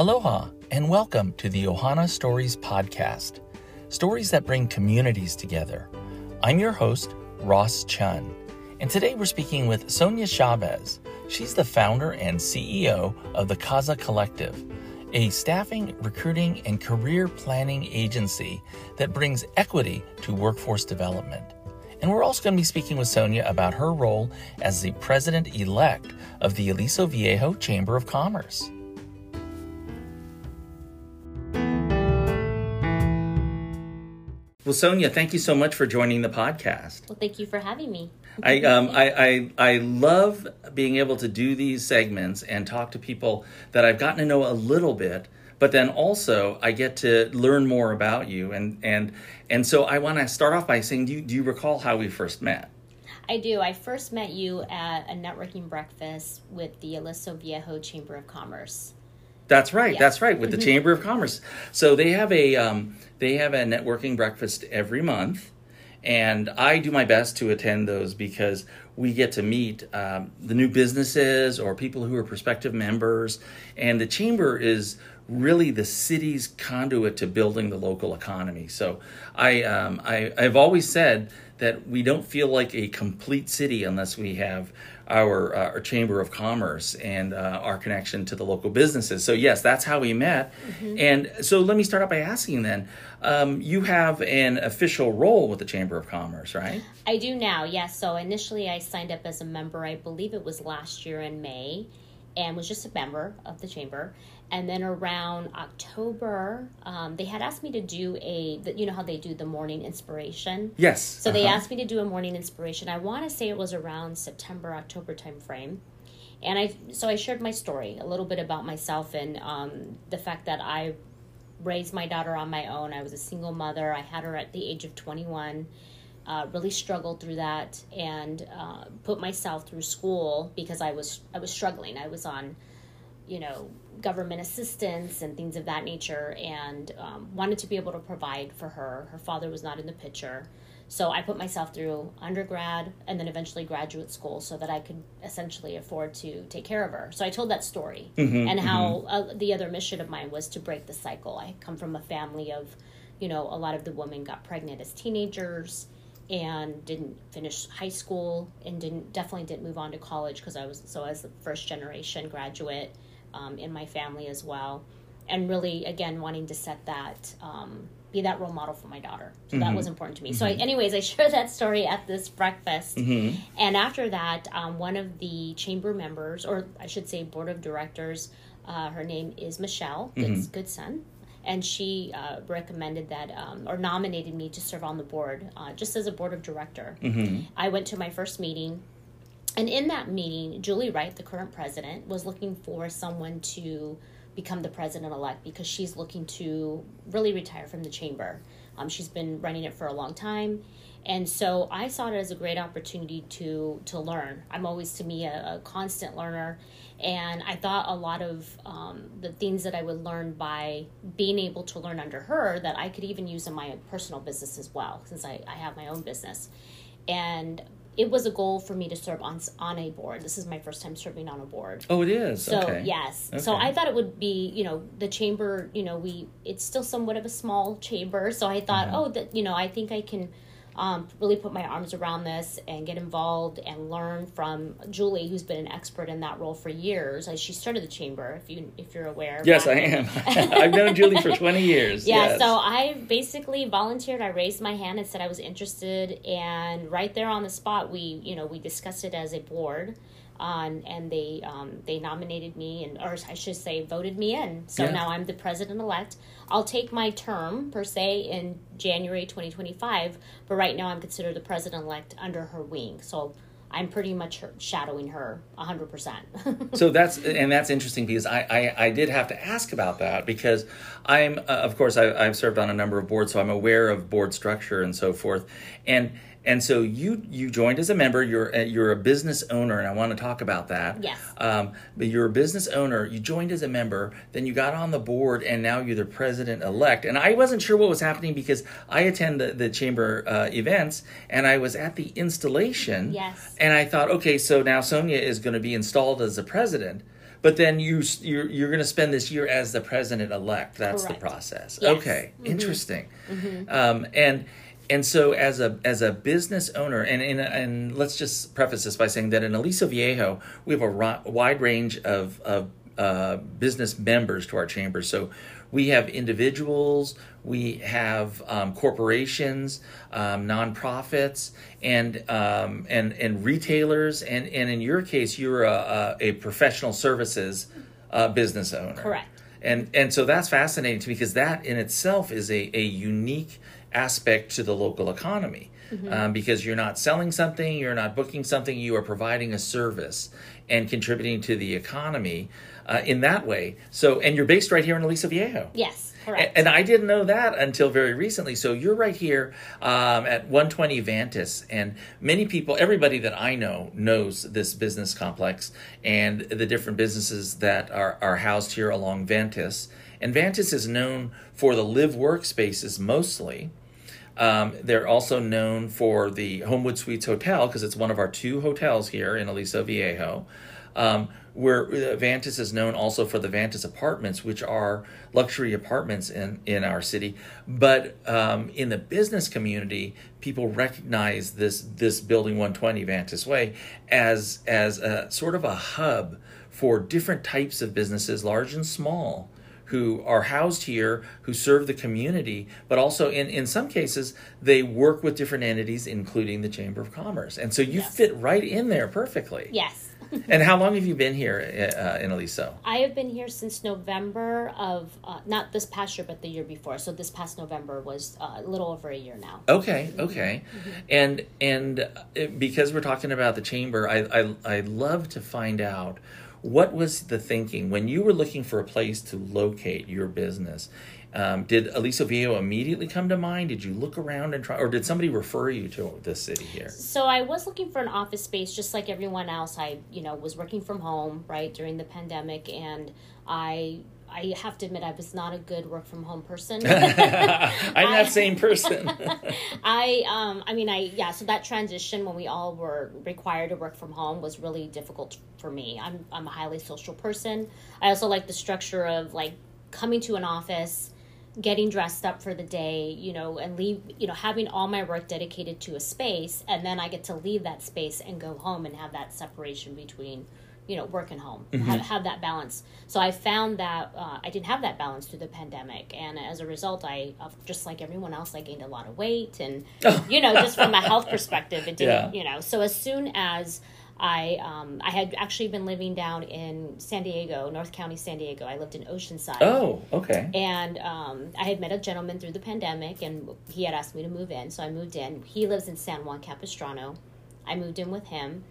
Aloha and welcome to the Ohana Stories podcast, stories that bring communities together. I'm your host, Ross Chun, and today we're speaking with Sonia Chavez. She's the founder and CEO of the CAZA Collective, a staffing, recruiting, and career planning agency that brings equity to workforce development. And we're also going to be speaking with Sonia about her role as the president-elect of the Aliso Viejo Chamber of Commerce. Well, Sonia, thank you so much for joining the podcast. Well, thank you for having me. I love being able to do these segments and talk to people that I've gotten to know a little bit, but then also I get to learn more about you. And so I want to start off by saying, do you recall how we first met? I do. I first met you at a networking breakfast with the Aliso Viejo Chamber of Commerce. That's right. Yeah. That's right. With the Chamber of Commerce. So they have a networking breakfast every month, and I do my best to attend those because we get to meet the new businesses or people who are prospective members. And the chamber is really the city's conduit to building the local economy. So I've always said that we don't feel like a complete city unless we have our Chamber of Commerce and our connection to the local businesses. So yes, that's how we met. Mm-hmm. And so let me start out by asking then, you have an official role with the Chamber of Commerce, right? I do now, yes. So initially I signed up as a member, I believe it was last year in May, and was just a member of the Chamber. And then around October, they had asked me to do you know how they do the morning inspiration? Yes. So they asked me to do a morning inspiration. I want to say it was around September, October timeframe. And I shared my story, a little bit about myself and the fact that I raised my daughter on my own. I was a single mother. I had her at the age of 21. Really struggled through that and put myself through school because I was struggling. I was on, government assistance and things of that nature, and wanted to be able to provide for her. Her father was not in the picture. So I put myself through undergrad and then eventually graduate school so that I could essentially afford to take care of her. So I told that story and how the other mission of mine was to break the cycle. I come from a family of, a lot of the women got pregnant as teenagers and didn't finish high school and definitely didn't move on to college because I was the first generation graduate. In my family as well, and really again wanting to set that be that role model for my daughter, so that was important to me. So I shared that story at this breakfast, and after that one of the chamber members, or I should say board of directors, her name is Michelle Goodson, and she recommended that or nominated me to serve on the board just as a board of director. I went to my first meeting. And in that meeting, Julie Wright, the current president, was looking for someone to become the president-elect because she's looking to really retire from the chamber. She's been running it for a long time. And so I saw it as a great opportunity to learn. I'm always, to me, a constant learner. And I thought a lot of the things that I would learn by being able to learn under her that I could even use in my personal business as well, since I have my own business. And it was a goal for me to serve on a board. This is my first time serving on a board. Oh, it is? So, okay. Yes. Okay. So I thought it would be, the chamber, it's still somewhat of a small chamber. So I thought, I think I can really put my arms around this and get involved and learn from Julie, who's been an expert in that role for years. Like, she started the chamber, if you're aware. Yes, I am. I've known Julie for 20 years. Yeah, yes. So I basically volunteered. I raised my hand and said I was interested, and right there on the spot, we discussed it as a board, and they nominated me, or I should say voted me in. So now I'm the president-elect. I'll take my term, per se, in January 2025, but right now I'm considered the president-elect under her wing. So I'm pretty much shadowing her 100%. So that's interesting because I did have to ask about that because I'm, of course, I've served on a number of boards, so I'm aware of board structure and so forth. And so you joined as a member. You're a business owner, and I want to talk about that. Yes. But you're a business owner. You joined as a member. Then you got on the board, and now you're the president-elect. And I wasn't sure what was happening because I attend the chamber events, and I was at the installation. Yes. And I thought, okay, so now Sonia is going to be installed as the president. But then you're going to spend this year as the president-elect. That's correct. The process. Yes. Okay, mm-hmm. Interesting. Mm-hmm. And so as a business owner, and let's just preface this by saying that in Aliso Viejo, we have a wide range of business members to our chamber. So we have individuals, we have corporations, nonprofits, and retailers, and in your case, you're a professional services business owner. Correct. And so that's fascinating to me because that in itself is a unique aspect to the local economy, mm-hmm. Because you're not selling something, you're not booking something, you are providing a service and contributing to the economy in that way. So, and you're based right here in Aliso Viejo. Yes, correct. And I didn't know that until very recently. So you're right here at 120 Vantis, and many people, everybody that I know knows this business complex and the different businesses that are housed here along Vantis. And Vantis is known for the live workspaces mostly. They're also known for the Homewood Suites Hotel because it's one of our two hotels here in Aliso Viejo. Where Vantis is known also for the Vantis Apartments, which are luxury apartments in our city. But in the business community, people recognize this Building 120 Vantis Way as a sort of a hub for different types of businesses, large and small, who are housed here, who serve the community, but also in some cases, they work with different entities, including the Chamber of Commerce. And so you yes. fit right in there perfectly. Yes. And how long have you been here in Aliso? I have been here since November of, not this past year, but the year before. So this past November was a little over a year now. Okay. Mm-hmm. And because we're talking about the Chamber, I love to find out, what was the thinking when you were looking for a place to locate your business? Did Aliso Viejo immediately come to mind? Did you look around and try, or did somebody refer you to this city here? So I was looking for an office space, just like everyone else. I, was working from home right during the pandemic, and I have to admit, I was not a good work from home person. I'm that same person. So that transition when we all were required to work from home was really difficult for me. I'm a highly social person. I also like the structure of like coming to an office, getting dressed up for the day, and leave, having all my work dedicated to a space, and then I get to leave that space and go home and have that separation between work and home, mm-hmm. have that balance. So I found that I didn't have that balance through the pandemic. And as a result, I, just like everyone else, I gained a lot of weight. And, just from a health perspective, it didn't, So as soon as I had actually been living down in San Diego, North County, San Diego. I lived in Oceanside. Oh, okay. And I had met a gentleman through the pandemic, and he had asked me to move in. So I moved in. He lives in San Juan Capistrano. I moved in with him.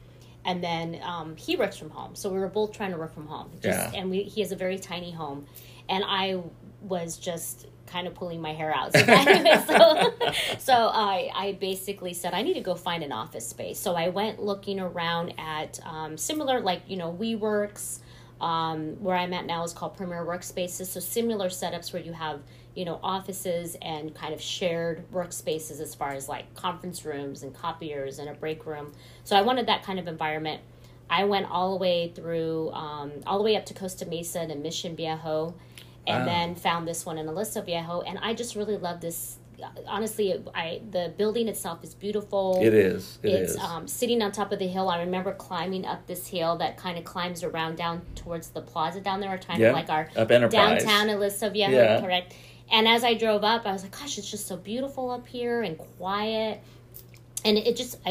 And then he works from home. So we were both trying to work from home. And he has a very tiny home. And I was just kind of pulling my hair out. So I basically said, I need to go find an office space. So I went looking around at similar, WeWorks. Where I'm at now is called Premier Workspaces. So similar setups where you have, offices and kind of shared workspaces as far as like conference rooms and copiers and a break room. So I wanted that kind of environment. I went all the way up to Costa Mesa and Mission Viejo, and then found this one in Aliso Viejo. And I just really love this. Honestly, the building itself is beautiful. It is. It's sitting on top of the hill. I remember climbing up this hill that kind of climbs around down towards the plaza down there, like our downtown Aliso Viejo, correct? And as I drove up, I was like, gosh, it's just so beautiful up here and quiet. And it just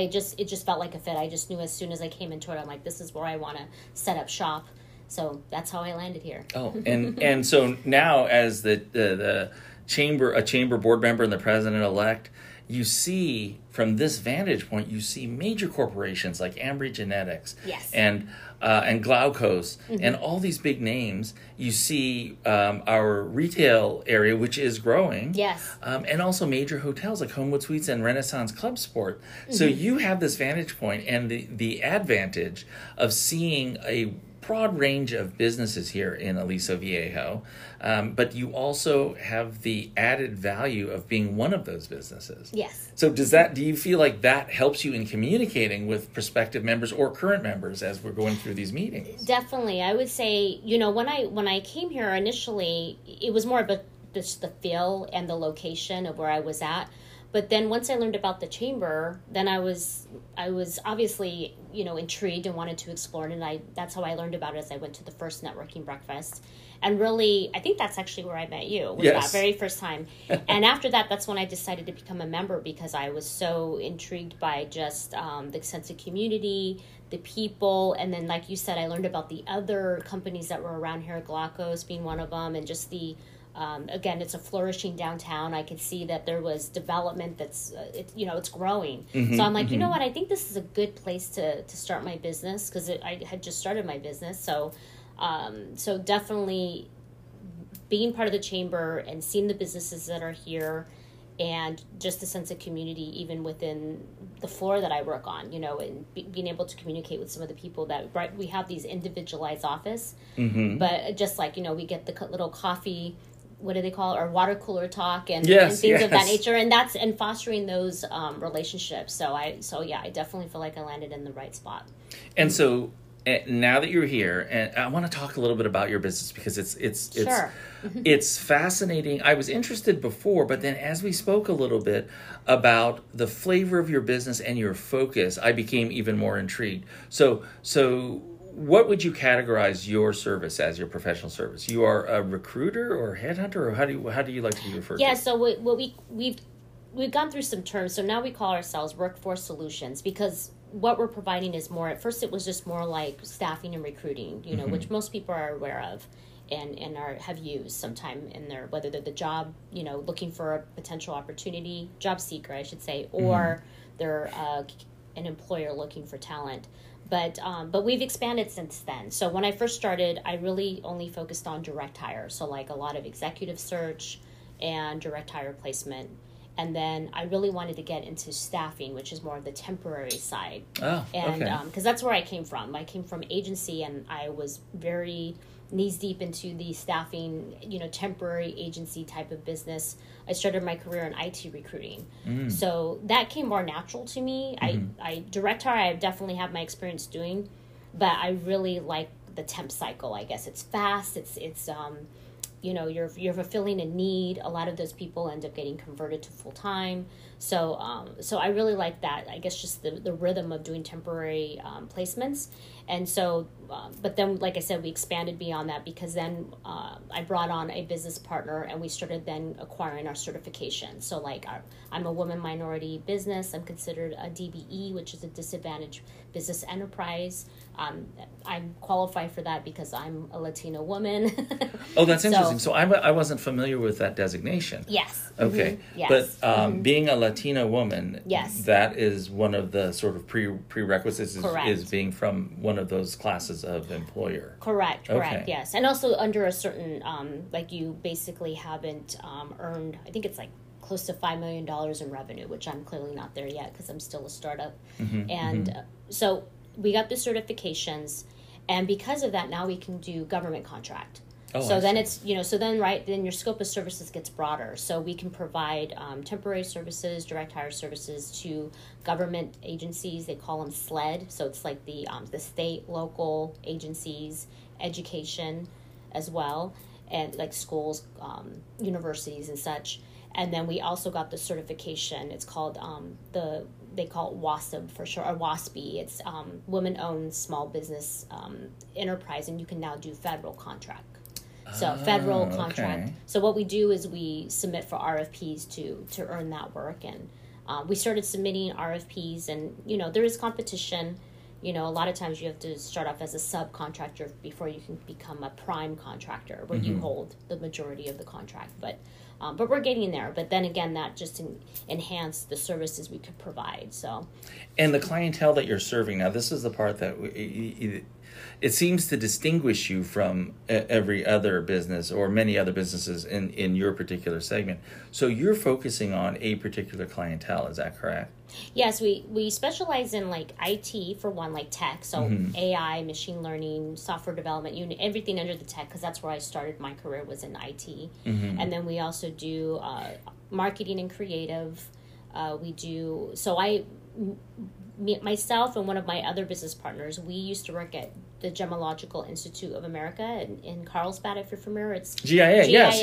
felt like a fit. I just knew as soon as I came into it, I'm like, this is where I want to set up shop. So that's how I landed here. Oh, and so now as the chamber board member and the president-elect, you see from this vantage point, you see major corporations like Ambry Genetics and Glaukos mm-hmm. and all these big names. You see our retail area, which is growing, and also major hotels like Homewood Suites and Renaissance Club Sport. Mm-hmm. So you have this vantage point and the advantage of seeing a broad range of businesses here in Aliso Viejo, but you also have the added value of being one of those businesses. Yes. So does that, do you feel like that helps you in communicating with prospective members or current members as we're going through these meetings? Definitely. I would say, you know, when I came here initially, it was more about just the feel and the location of where I was at. But then once I learned about the chamber, then I was obviously, you know, intrigued and wanted to explore it. And that's how I learned about it, as I went to the first networking breakfast. And really, I think that's actually where I met you, was yes. that very first time. And after that, that's when I decided to become a member, because I was so intrigued by just the sense of community, the people. And then, like you said, I learned about the other companies that were around here, Glaukos being one of them, and just the... again, it's a flourishing downtown. I could see that there was development that's, it's growing. Mm-hmm, so I'm like, mm-hmm. You know what? I think this is a good place to start my business, because I had just started my business. So definitely being part of the chamber and seeing the businesses that are here, and just the sense of community even within the floor that I work on, you know, and being able to communicate with some of the people that, right, we have these individualized office, mm-hmm. but just like, you know, we get the little coffee, what do they call it, or water cooler talk and things of that nature, and fostering those relationships. So I definitely feel like I landed in the right spot. And so now that you're here, and I want to talk a little bit about your business, because it's fascinating. I was interested before, but then as we spoke a little bit about the flavor of your business and your focus, I became even more intrigued. So what would you categorize your service as, your professional service? You are a recruiter or headhunter, or how do you like to be referred to? Yeah, so we've gone through some terms. So now we call ourselves workforce solutions, because what we're providing is more, at first it was just more like staffing and recruiting, you know, mm-hmm. which most people are aware of and have used sometime in their, whether they're the job, you know, looking for a potential opportunity, job seeker, I should say, or mm-hmm. they're an employer looking for talent. But we've expanded since then. So when I first started, I really only focused on direct hire. So like a lot of executive search and direct hire placement. And then I really wanted to get into staffing, which is more of the temporary side. Oh, and okay. 'Cause that's where I came from. I came from agency, and I was very knees deep into the staffing, you know, temporary agency type of business. I started my career in IT recruiting. Mm. So that came more natural to me. Mm-hmm. I direct hire, I definitely have my experience doing, but I really like the temp cycle, I guess. It's fast, it's you know, you're fulfilling a need. A lot of those people end up getting converted to full time. So I really like that. I guess just the rhythm of doing temporary placements. And so, but then, like I said, we expanded beyond that, because then I brought on a business partner, and we started then acquiring our certification. So like I'm a woman minority business. I'm considered a DBE, which is a disadvantaged business enterprise. I'm qualified for that because I'm a Latina woman. Oh, that's interesting. So I wasn't familiar with that designation. Yes. Okay. Mm-hmm. Yes. But mm-hmm. being a Latina woman, yes. that is one of the sort of prerequisites is being from one of those classes of employer. Correct. Okay. Yes. And also under a certain, like you basically haven't earned, I think it's like close to $5 million in revenue, which I'm clearly not there yet because I'm still a startup. Mm-hmm. And mm-hmm. So we got the certifications, and because of that, now we can do government contract. Oh, so then it's, you know, so then, right, then your scope of services gets broader. So we can provide temporary services, direct hire services to government agencies. They call them SLED. So it's like the state, local agencies, education as well, and like schools, universities and such. And then we also got the certification. It's called they call it WOSB for sure, or WOSB. It's women-owned small business enterprise, and you can now do federal contract. So federal contract. Okay. So what we do is we submit for RFPs to earn that work, and we started submitting RFPs, and you know there is competition. You know, a lot of times you have to start off as a subcontractor before you can become a prime contractor, where mm-hmm. you hold the majority of the contract. But we're getting there. But then again, that just enhanced the services we could provide. So, and the clientele that you're serving now, this is the part that it seems to distinguish you from every other business or many other businesses in your particular segment. So you're focusing on a particular clientele, is that correct? Yes, we specialize in like IT for one, like tech, so AI, machine learning, software development, everything under the tech, because that's where I started my career, was in IT. And then we also do marketing and creative. Myself and one of my other business partners, we used to work at the Gemological Institute of America in Carlsbad, if you're familiar. It's GIA, yes.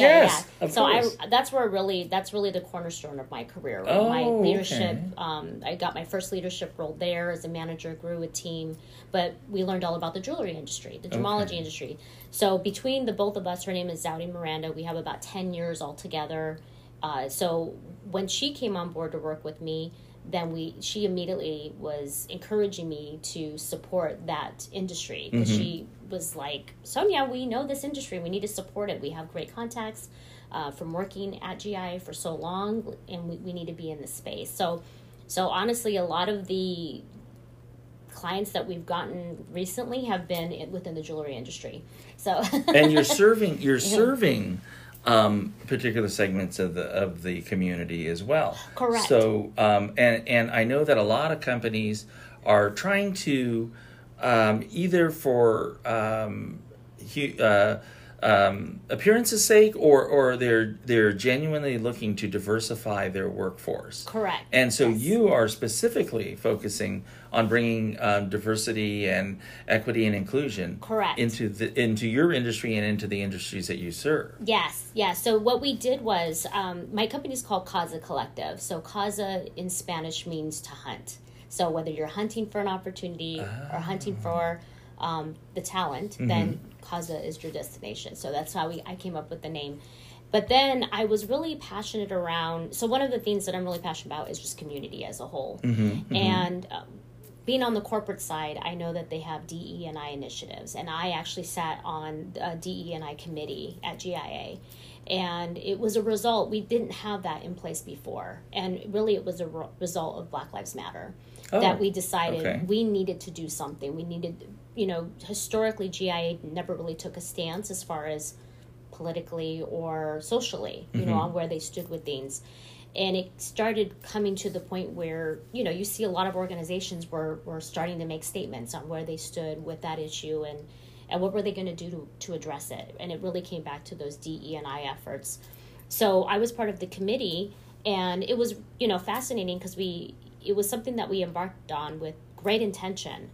Yeah. So course. That's really the cornerstone of my career. Right? My leadership, I got my first leadership role there as a manager, grew a team, but we learned all about the jewelry industry, the gemology industry. So between the both of us, her name is Zaudi Miranda, we have about 10 years altogether. So when she came on board to work with me, then she immediately was encouraging me to support that industry. Because she was like, Sonia, we know this industry. We need to support it. We have great contacts from working at GI for so long, and we need to be in this space. So honestly, a lot of the clients that we've gotten recently have been within the jewelry industry. So and you're serving. Particular segments of the community as well. Correct. So, and I know that a lot of companies are trying to either for appearance's sake, or they're genuinely looking to diversify their workforce. Correct. And so you are specifically focusing on bringing diversity and equity and inclusion into your industry and into the industries that you serve. Yes. So what we did was my company is called CAZA Collective. So CAZA in Spanish means to hunt. So whether you're hunting for an opportunity or hunting for the talent, then CAZA is your destination. So that's how I came up with the name. But then I was really passionate around, so one of the things that I'm really passionate about is just community as a whole. And being on the corporate side, I know that they have DE&I initiatives, and I actually sat on a DE&I committee at GIA, and it was a result, we didn't have that in place before, and really it was a result of Black Lives Matter, that we decided we needed to do something. We needed, historically GIA never really took a stance as far as politically or socially, on where they stood with things. And it started coming to the point where, you see a lot of organizations were starting to make statements on where they stood with that issue and what were they going to do to address it. And it really came back to those DE&I efforts. So I was part of the committee, and it was, fascinating because it was something that we embarked on with great intention.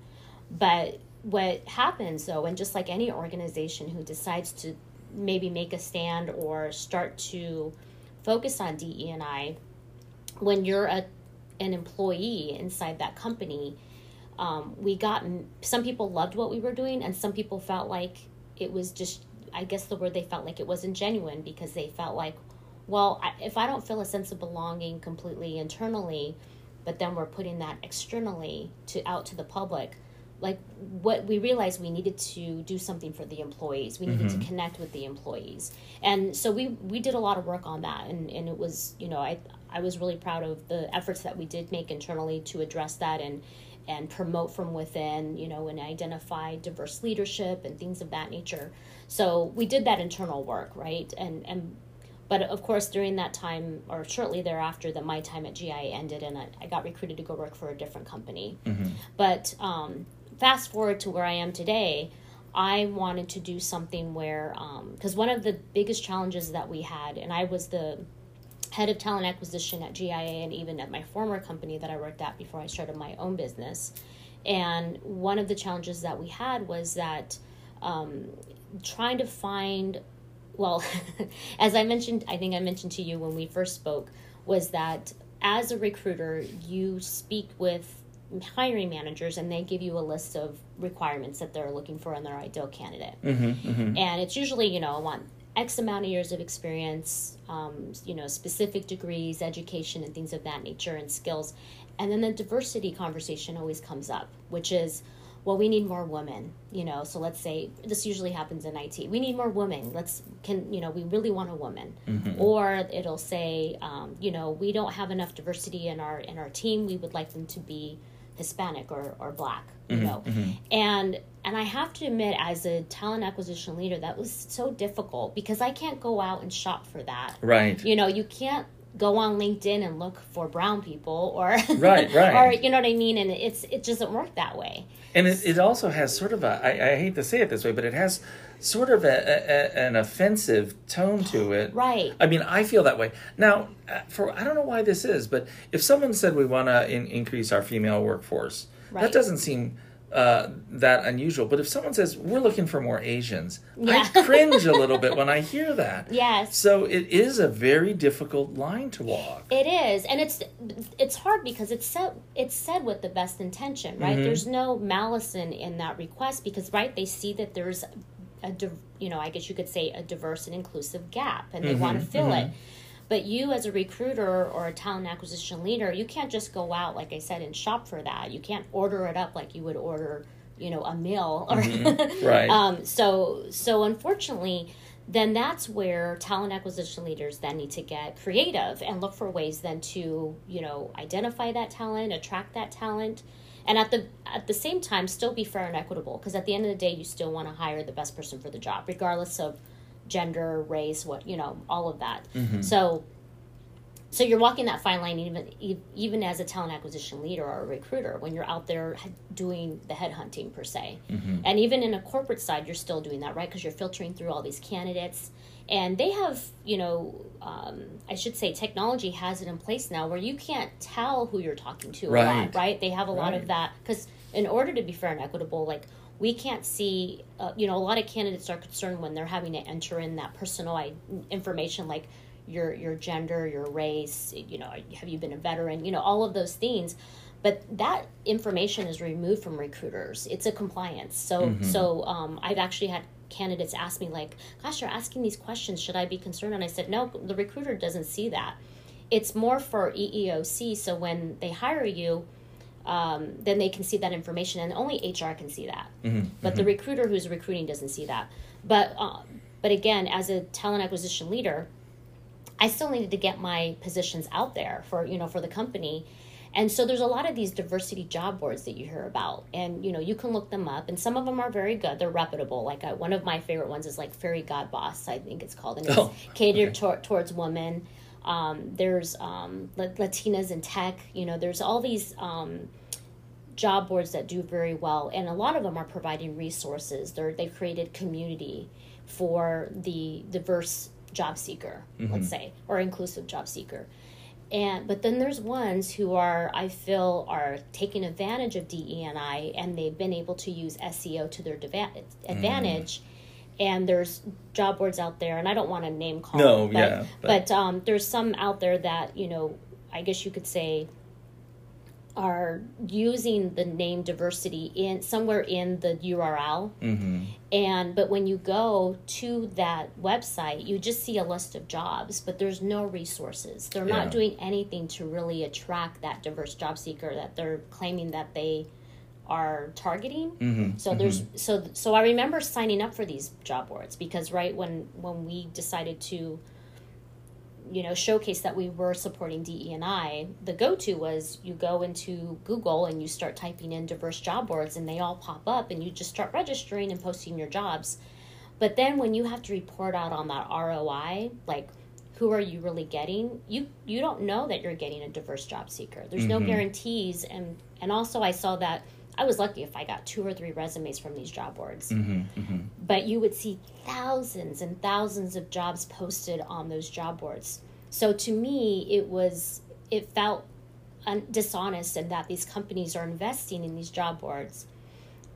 But what happens, though, and just like any organization who decides to maybe make a stand or start to focus on DE&I, when you're an employee inside that company, some people loved what we were doing, and some people felt like it was just, I guess the word they felt like it wasn't genuine, because they felt like, well, if I don't feel a sense of belonging completely internally, but then we're putting that externally out to the public, like what we realized, we needed to do something for the employees. We needed to connect with the employees. And so we did a lot of work on that. And it was, I was really proud of the efforts that we did make internally to address that and promote from within, and identify diverse leadership and things of that nature. So we did that internal work, right? But of course, during that time, or shortly thereafter, my time at GI ended, and I got recruited to go work for a different company. But fast forward to where I am today, I wanted to do something where, because one of the biggest challenges that we had, and I was the head of talent acquisition at GIA and even at my former company that I worked at before I started my own business, and one of the challenges that we had was that trying to find... Well, as I mentioned to you when we first spoke, was that as a recruiter, you speak with hiring managers and they give you a list of requirements that they're looking for in their ideal candidate. And it's usually, I want X amount of years of experience, specific degrees, education, and things of that nature, and skills. And then the diversity conversation always comes up, which is, well, we need more women, so let's say, this usually happens in IT, we need more women, we really want a woman, or it'll say, we don't have enough diversity in our team, we would like them to be Hispanic or Black, you know. Mm-hmm. And I have to admit, as a talent acquisition leader, that was so difficult because I can't go out and shop for that. Right. You know, you can't go on LinkedIn and look for brown people or right. or you know what I mean? And it doesn't work that way. And it also has sort of a, I hate to say it this way, but it has sort of an offensive tone to it. Right. I mean, I feel that way. Now, I don't know why this is, but if someone said we want to increase our female workforce, right. that doesn't seem that unusual. But if someone says we're looking for more Asians, yeah. I cringe a little bit when I hear that. Yes. So it is a very difficult line to walk. It is, and it's hard because it's said with the best intention, right? Mm-hmm. There's no malice in that request because right they see that there's I guess you could say a diverse and inclusive gap, and they mm-hmm. want to fill mm-hmm. it. But you as a recruiter or a talent acquisition leader, you can't just go out, like I said, and shop for that. You can't order it up like you would order, you know, a meal. Or mm-hmm. Right. So unfortunately, then that's where talent acquisition leaders then need to get creative and look for ways then to, you know, identify that talent, attract that talent. And at the same time, still be fair and equitable because at the end of the day, you still want to hire the best person for the job, regardless of gender, race, what you know, all of that. Mm-hmm. So you're walking that fine line even as a talent acquisition leader or a recruiter when you're out there doing the headhunting per se. Mm-hmm. And even in a corporate side, you're still doing that, right? Because you're filtering through all these candidates. And they have, you know, I should say technology has it in place now where you can't tell who you're talking to right. a lot, right? They have a lot of that. Because in order to be fair and equitable, like we can't see, you know, a lot of candidates are concerned when they're having to enter in that personal information like your gender, your race, you know, have you been a veteran, you know, all of those things. But that information is removed from recruiters. It's a compliance. So, mm-hmm. so I've actually had candidates ask me like, gosh, you're asking these questions. Should I be concerned? And I said, no, the recruiter doesn't see that. It's more for EEOC. So when they hire you, then they can see that information and only HR can see that. Mm-hmm. But mm-hmm. the recruiter who's recruiting doesn't see that. But again, as a talent acquisition leader, I still needed to get my positions out there for, you know, for the company. And so there's a lot of these diversity job boards that you hear about. And, you know, you can look them up. And some of them are very good. They're reputable. Like one of my favorite ones is like Fairy God Boss, I think it's called. And it's catered towards women. There's Latinas in Tech. You know, there's all these job boards that do very well. And a lot of them are providing resources. They've created community for the diverse job seeker, mm-hmm. let's say, or inclusive job seeker. But then there's ones who I feel are taking advantage of DE&I, and they've been able to use SEO to their advantage. Mm. And there's job boards out there, and I don't want to name call. No, them, but there's some out there that, you know, I guess you could say are using the name diversity in somewhere in the URL. Mm-hmm. But when you go to that website, you just see a list of jobs, but there's no resources. They're not doing anything to really attract that diverse job seeker that they're claiming that they are targeting. Mm-hmm. So there's mm-hmm. so I remember signing up for these job boards because right when we decided to, you know, showcase that we were supporting DE&I, the go-to was you go into Google and you start typing in diverse job boards and they all pop up and you just start registering and posting your jobs. But then when you have to report out on that ROI, like who are you really getting, you don't know that you're getting a diverse job seeker. There's mm-hmm. no guarantees. And also I saw that I was lucky if I got 2 or 3 resumes from these job boards. Mm-hmm, mm-hmm. But you would see thousands and thousands of jobs posted on those job boards. So to me, it felt dishonest and that these companies are investing in these job boards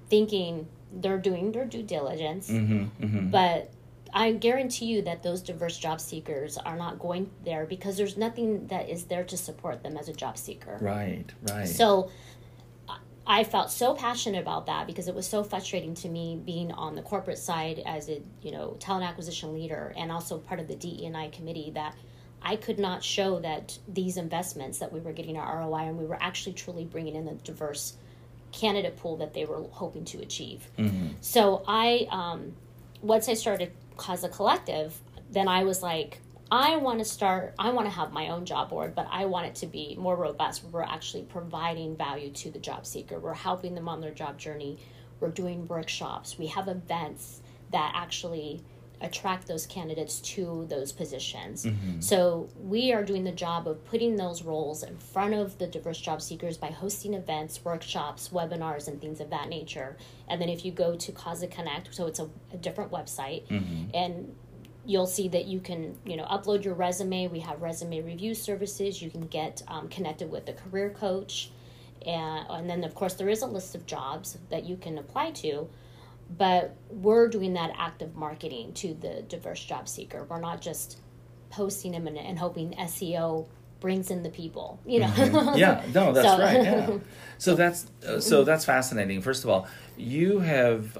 thinking they're doing their due diligence. Mm-hmm, mm-hmm. But I guarantee you that those diverse job seekers are not going there because there's nothing that is there to support them as a job seeker. Right, right. So I felt so passionate about that because it was so frustrating to me being on the corporate side as a, you know, talent acquisition leader and also part of the DE&I committee that I could not show that these investments that we were getting our ROI and we were actually truly bringing in the diverse candidate pool that they were hoping to achieve. Mm-hmm. So I, once I started CAZA Collective, then I was like, I want to have my own job board, but I want it to be more robust. We're actually providing value to the job seeker. We're helping them on their job journey. We're doing workshops. We have events that actually attract those candidates to those positions. Mm-hmm. So we are doing the job of putting those roles in front of the diverse job seekers by hosting events, workshops, webinars, and things of that nature. And then if you go to CAZA Connect, so it's a different website, mm-hmm. and you'll see that you can, upload your resume. We have resume review services. You can get connected with a career coach. And then, of course, there is a list of jobs that you can apply to. But we're doing that active marketing to the diverse job seeker. We're not just posting them and hoping SEO brings in the people, Mm-hmm. Yeah, no, that's right. Yeah. So that's fascinating. First of all, you have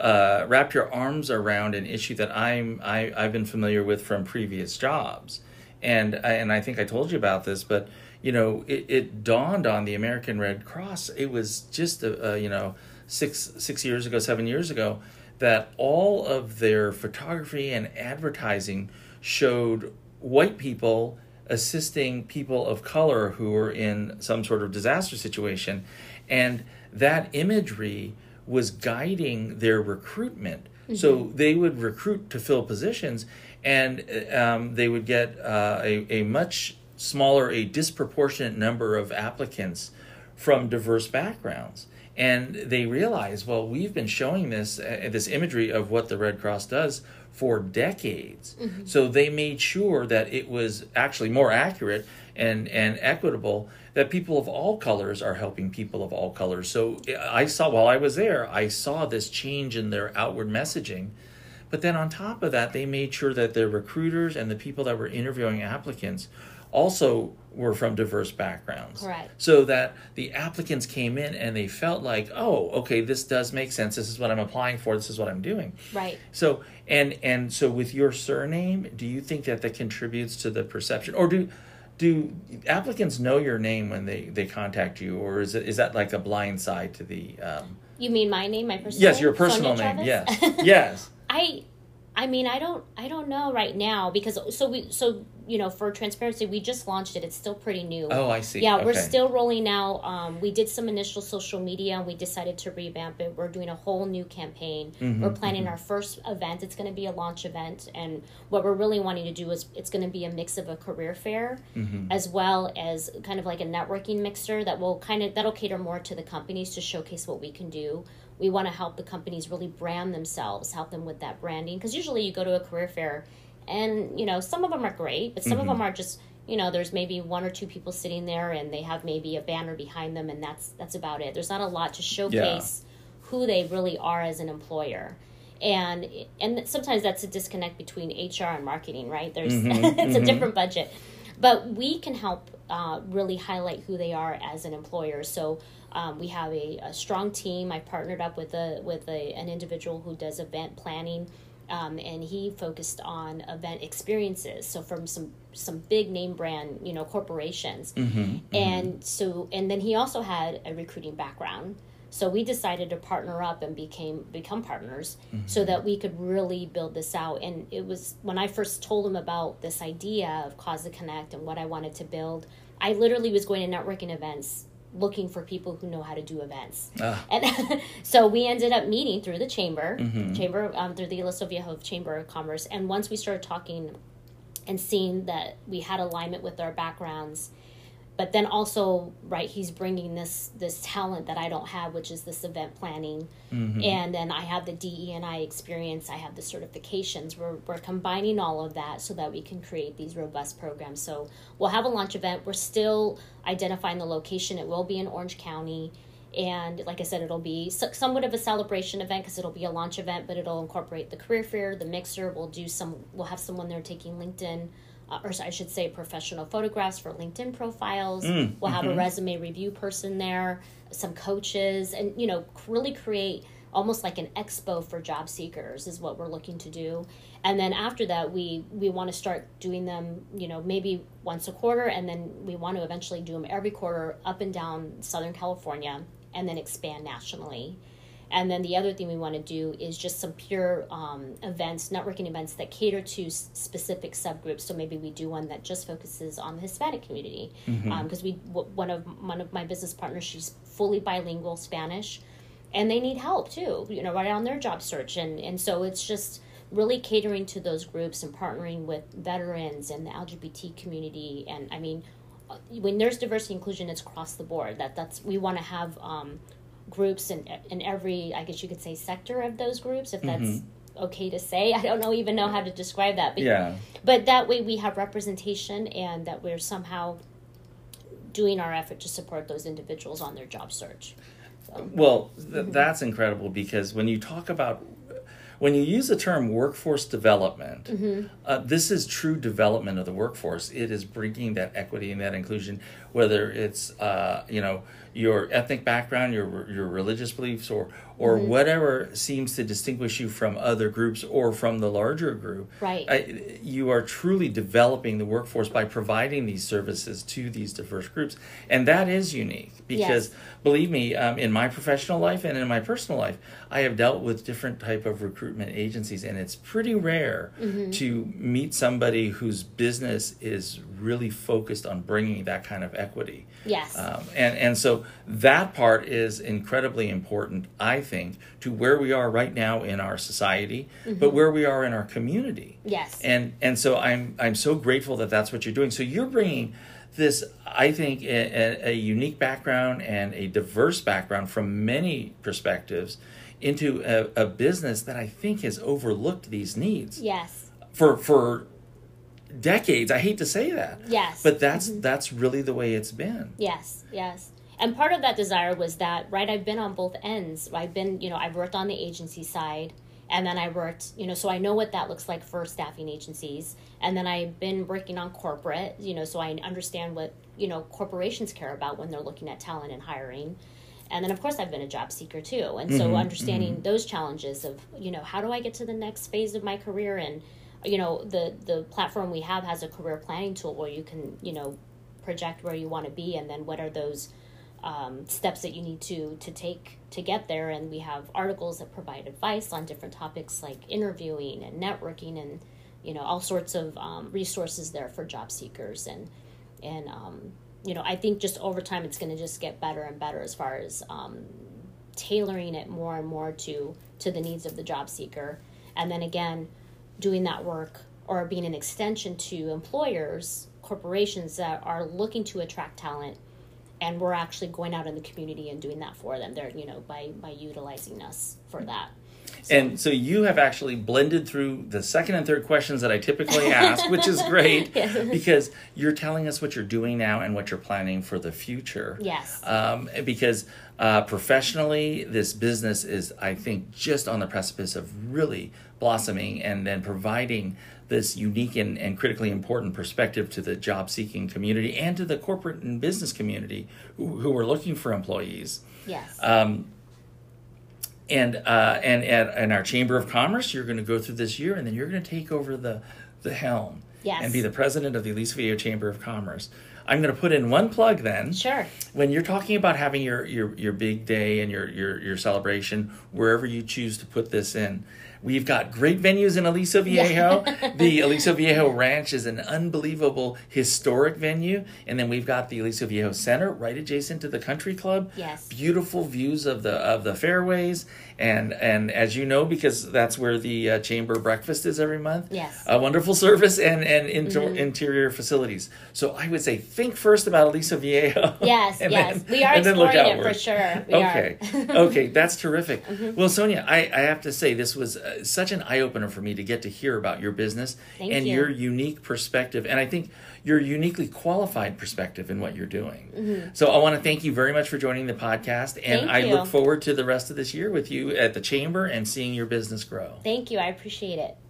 wrapped your arms around an issue that I've been familiar with from previous jobs, and I think I told you about this, but it dawned on the American Red Cross. It was just seven years ago, that all of their photography and advertising showed white people assisting people of color who were in some sort of disaster situation. And that imagery was guiding their recruitment. Mm-hmm. So they would recruit to fill positions, and they would get a much smaller, a disproportionate number of applicants from diverse backgrounds. And they realize, well, we've been showing this imagery of what the Red Cross does for decades. Mm-hmm. So they made sure that it was actually more accurate and equitable, that people of all colors are helping people of all colors. So while I was there, I saw this change in their outward messaging. But then on top of that, they made sure that their recruiters and the people that were interviewing applicants also were from diverse backgrounds. Correct. So that the applicants came in and they felt like, oh, okay, this does make sense. This is what I'm applying for. This is what I'm doing. Right. So, and so with your surname, do you think that contributes to the perception? Or do applicants know your name when they contact you? Or is that like a blind side to the... You mean my name, my personal name? Yes, your personal name. Yes. Yes. I don't know right now because for transparency, we just launched it. It's still pretty new. Oh, I see. Yeah, okay. We're still rolling out. We did some initial social media, and we decided to revamp it. We're doing a whole new campaign. Mm-hmm, we're planning our first event. It's going to be a launch event, and what we're really wanting to do is it's going to be a mix of a career fair, mm-hmm. as well as kind of like a networking mixer that'll cater more to the companies to showcase what we can do. We want to help the companies really brand themselves, help them with that branding. Because usually you go to a career fair and, some of them are great, but some mm-hmm. of them are just, there's maybe one or two people sitting there and they have maybe a banner behind them and that's about it. There's not a lot to showcase who they really are as an employer. And sometimes that's a disconnect between HR and marketing, right? Mm-hmm. It's mm-hmm. a different budget. But we can help really highlight who they are as an employer. So we have a strong team. I partnered up with an individual who does event planning, and he focused on event experiences. So from some big name brand corporations, mm-hmm, and mm-hmm. and then he also had a recruiting background. So we decided to partner up and become partners, mm-hmm. so that we could really build this out. And it was when I first told him about this idea of CAZA Connect and what I wanted to build, I literally was going to networking events looking for people who know how to do events. And so we ended up meeting through the chamber, mm-hmm. Through the Aliso Viejo Chamber of Commerce. And once we started talking and seeing that we had alignment with our backgrounds, but then also, right, he's bringing this talent that I don't have, which is this event planning. Mm-hmm. And then I have the DE&I experience. I have the certifications. We're combining all of that so that we can create these robust programs. So we'll have a launch event. We're still identifying the location. It will be in Orange County. And like I said, it'll be somewhat of a celebration event because it'll be a launch event, but it'll incorporate the career fair, the mixer. We'll have someone there taking LinkedIn. Or I should say professional photographs for LinkedIn profiles. We'll have mm-hmm. a resume review person there, some coaches, and, really create almost like an expo for job seekers is what we're looking to do. And then after that, we want to start doing them, maybe once a quarter, and then we want to eventually do them every quarter up and down Southern California and then expand nationally. And then the other thing we want to do is just some pure events, networking events that cater to specific subgroups. So maybe we do one that just focuses on the Hispanic community, because one of my business partners, she's fully bilingual Spanish, and they need help too, you know, right on their job search, and so it's just really catering to those groups and partnering with veterans and the LGBT community. And I mean, when there's diversity inclusion, it's across the board. That's we want to have. Groups in every, I guess you could say, sector of those groups, if that's okay to say. I don't know, even know how to describe that. But, but that way we have representation, and that we're somehow doing our effort to support those individuals on their job search. So. Well, that's incredible, because when you talk about, when you use the term workforce development, this is true development of the workforce. It is bringing that equity and that inclusion, whether it's your ethnic background, your religious beliefs, or whatever seems to distinguish you from other groups or from the larger group. Right. You are truly developing the workforce by providing these services to these diverse groups, and that is unique. Because believe me, in my professional life and in my personal life, I have dealt with different type of recruitment agencies, and it's pretty rare to meet somebody whose business is really focused on bringing that kind of equity. Yes. And so that part is incredibly important, I think, to where we are right now in our society, but where we are in our community. Yes. And so I'm so grateful that that's what you're doing. So you're bringing this, I think, a unique background and a diverse background from many perspectives into a business that I think has overlooked these needs. Yes. For decades. I hate to say that. Yes. But that's really the way it's been. Yes, yes. And part of that desire was that, right, I've been on both ends. I've been, I worked on the agency side, and then I worked, so I know what that looks like for staffing agencies. And then I've been working on corporate, so I understand what, corporations care about when they're looking at talent and hiring. And then, of course, I've been a job seeker, too. And so understanding those challenges of, how do I get to the next phase of my career? And, the platform we have has a career planning tool where you can, project where you want to be, and then what are those steps that you need to take to get there. And we have articles that provide advice on different topics like interviewing and networking, and all sorts of resources there for job seekers. And I think just over time it's going to just get better and better as far as tailoring it more and more to the needs of the job seeker. And then again, doing that work or being an extension to employers, corporations that are looking to attract talent. And we're actually going out in the community and doing that for them. They're, by utilizing us for that. So. And so you have actually blended through the second and third questions that I typically ask, which is great, because you're telling us what you're doing now and what you're planning for the future. Yes. Because professionally, this business is, I think, just on the precipice of really blossoming, and then providing this unique and critically important perspective to the job-seeking community and to the corporate and business community who are looking for employees. Yes. And at our Chamber of Commerce, you're going to go through this year, and then you're going to take over the helm. Yes. And be the president of the Aliso Viejo Chamber of Commerce. I'm going to put in one plug then. Sure. When you're talking about having your big day and your celebration, wherever you choose to put this in, we've got great venues in Aliso Viejo. Yeah. The Aliso Viejo Ranch is an unbelievable historic venue. And then we've got the Aliso Viejo Center right adjacent to the country club. Yes. Beautiful views of the fairways. And as you know, because that's where the chamber breakfast is every month. Yes. A wonderful service and interior facilities. So I would say think first about Aliso Viejo. Yes, yes. Then, we are exploring it for sure. We are. Okay, that's terrific. Well, Sonia, I have to say this was such an eye-opener for me to get to hear about your business. Thank you. Your unique perspective, and I think your uniquely qualified perspective in what you're doing. So I want to thank you very much for joining the podcast, and I look forward to the rest of this year with you at the chamber and seeing your business grow. Thank you. I appreciate it.